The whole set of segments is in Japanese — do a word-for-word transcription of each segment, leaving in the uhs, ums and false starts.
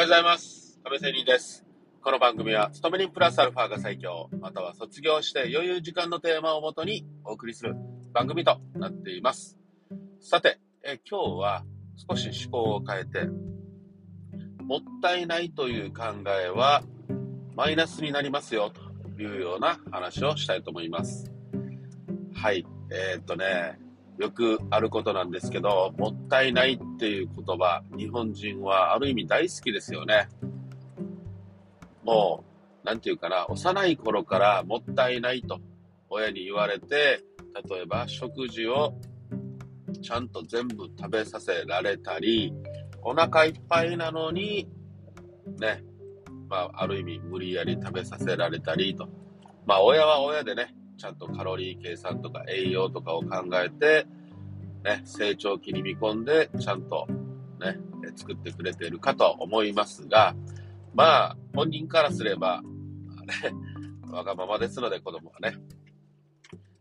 おはようございます。亀仙人です。この番組は勤め人プラスアルファが最強、または卒業して余裕時間のテーマをもとにお送りする番組となっています。さて、え今日は少し趣向を変えて、もったいないという考えはマイナスになりますよというような話をしたいと思います。はい、えー、っとね、よくあることなんですけど、もったいないっていう言葉、日本人はある意味大好きですよね。もう、なんていうかな、幼い頃からもったいないと親に言われて、例えば食事をちゃんと全部食べさせられたり、お腹いっぱいなのに、ね、まあ、ある意味無理やり食べさせられたりと。まあ、親は親でね、ちゃんとカロリー計算とか栄養とかを考えて、ね、成長期に見込んでちゃんと、ね、作ってくれているかと思いますが、まあ本人からすれば、ね、わがままですので子供はね、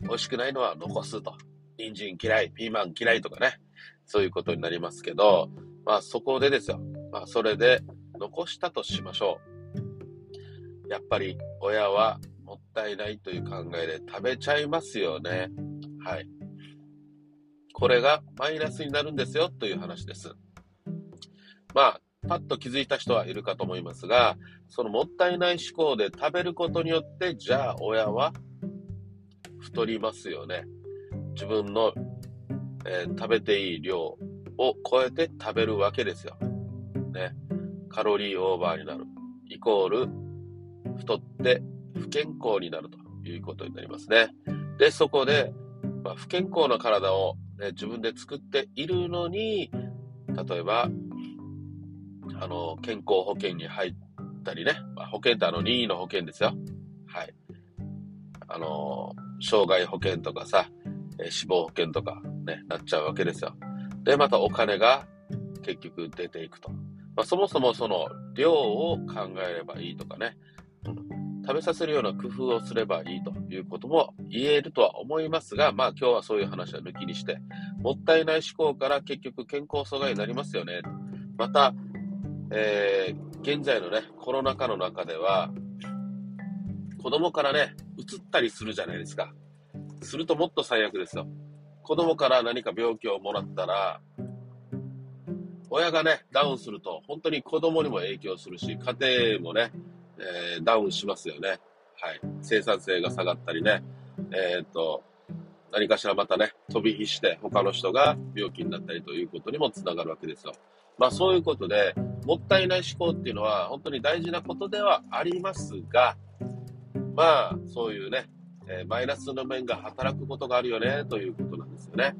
美味しくないのは残すと、人参嫌い、ピーマン嫌いとかね、そういうことになりますけど、まあそこでですよ、まあそれで残したとしましょう。やっぱり親はもったいないという考えで食べちゃいますよね。はい。これがマイナスになるんですよという話です。まあ、パッと気づいた人はいるかと思いますが、そのもったいない思考で食べることによって、じゃあ親は太りますよね。自分の、えー、食べていい量を超えて食べるわけですよ。ね。カロリーオーバーになる。イコール太って不健康になるということになりますね。で、そこで、まあ、不健康な体を、ね、自分で作っているのに、例えばあの健康保険に入ったりね、まあ、保険ってあの任意の保険ですよ。はい。あの障害保険とかさ、え死亡保険とかねなっちゃうわけですよ。で、またお金が結局出ていくと。まあ、そもそもその量を考えればいいとかね。食べさせるような工夫をすればいいということも言えるとは思いますが、まあ今日はそういう話は抜きにして、もったいない思考から結局健康阻害になりますよね。また、えー、現在のね、コロナ禍の中では、子供からね、うつったりするじゃないですか。するともっと最悪ですよ。子供から何か病気をもらったら、親がね、ダウンすると本当に子供にも影響するし、家庭もね、えー、ダウンしますよね。はい。生産性が下がったりね。えー、っと、何かしらまたね、飛び火して他の人が病気になったりということにもつながるわけですよ。まあそういうことで、もったいない思考っていうのは本当に大事なことではありますが、まあそういうね、えー、マイナスの面が働くことがあるよねということなんですよね。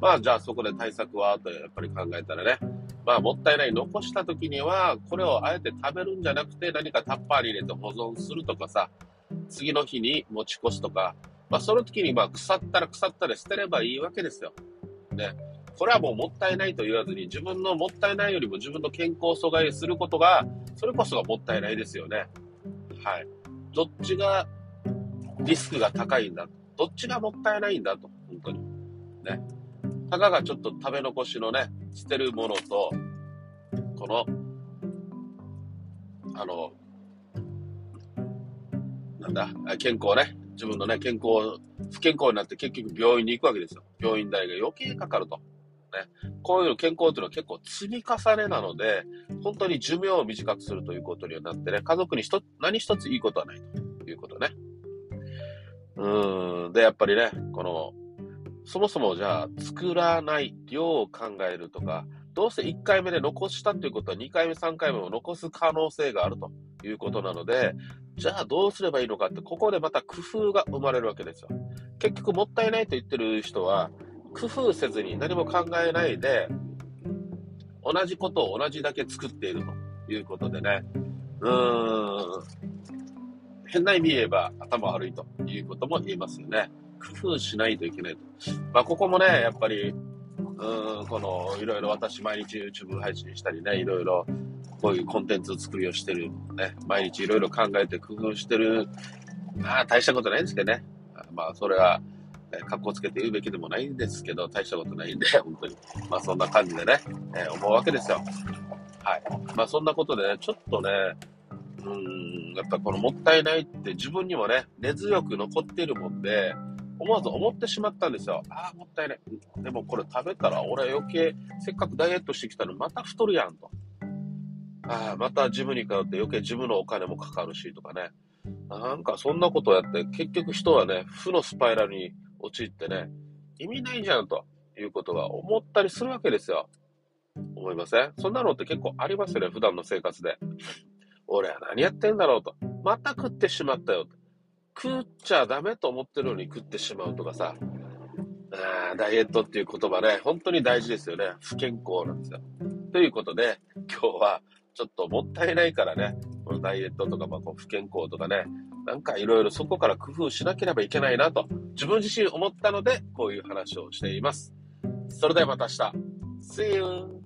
まあじゃあそこで対策はとやっぱり考えたらね、まあもったいない残した時にはこれをあえて食べるんじゃなくて何かタッパーに入れて保存するとかさ、次の日に持ち越すとか、まあその時にまあ腐ったら腐ったら捨てればいいわけですよ。ね、これはもうもったいないと言わずに自分のもったいないよりも自分の健康を阻害することがそれこそがもったいないですよね。はい。どっちがリスクが高いんだ、どっちがもったいないんだと本当にね。たかがちょっと食べ残しのね、捨てるものと、この、あの、なんだ、健康ね、自分のね、健康、不健康になって結局病院に行くわけですよ。病院代が余計かかると。ね、こういう健康というのは結構積み重ねなので、本当に寿命を短くするということになってね、家族に一つ、何一ついいことはないということね。うーん、で、やっぱりね、この、そもそもじゃあ作らない量を考えるとか、どうせいっかいめで残したということはにかいめさんかいめも残す可能性があるということなので、じゃあどうすればいいのかって、ここでまた工夫が生まれるわけですよ。結局もったいないと言ってる人は工夫せずに何も考えないで同じことを同じだけ作っているということでね、うーん、変な意味言えば頭悪いということも言えますよね。工夫しないといけないと。まあここもね、やっぱり、うーん、この、いろいろ私毎日 YouTube 配信したりね、いろいろこういうコンテンツ作りをしてる、ね、毎日いろいろ考えて工夫してる、まあ大したことないんですけどね。まあそれは、えー、格好つけて言うべきでもないんですけど、大したことないんで、本当に。まあそんな感じでね、えー、思うわけですよ。はい。まあそんなことでね、ちょっとね、うーん、やっぱこのもったいないって自分にもね、根強く残ってるもんで、思わず思ってしまったんですよ。ああ、もったいない。でもこれ食べたら俺余計、せっかくダイエットしてきたのにまた太るやんと。ああ、またジムに通って余計ジムのお金もかかるしとかね。なんかそんなことをやって、結局人はね、負のスパイラルに陥ってね、意味ないじゃんということが思ったりするわけですよ。思いません？そんなのって結構ありますよね、普段の生活で。俺は何やってんだろうと。また食ってしまったよと。食っちゃダメと思ってるのに食ってしまうとかさ。あー、ダイエットっていう言葉ね、本当に大事ですよね。不健康なんですよ。ということで、今日はちょっともったいないからね、このダイエットとか、まあ、こう不健康とかね、なんかいろいろそこから工夫しなければいけないなと、自分自身思ったので、こういう話をしています。それではまた明日。See you!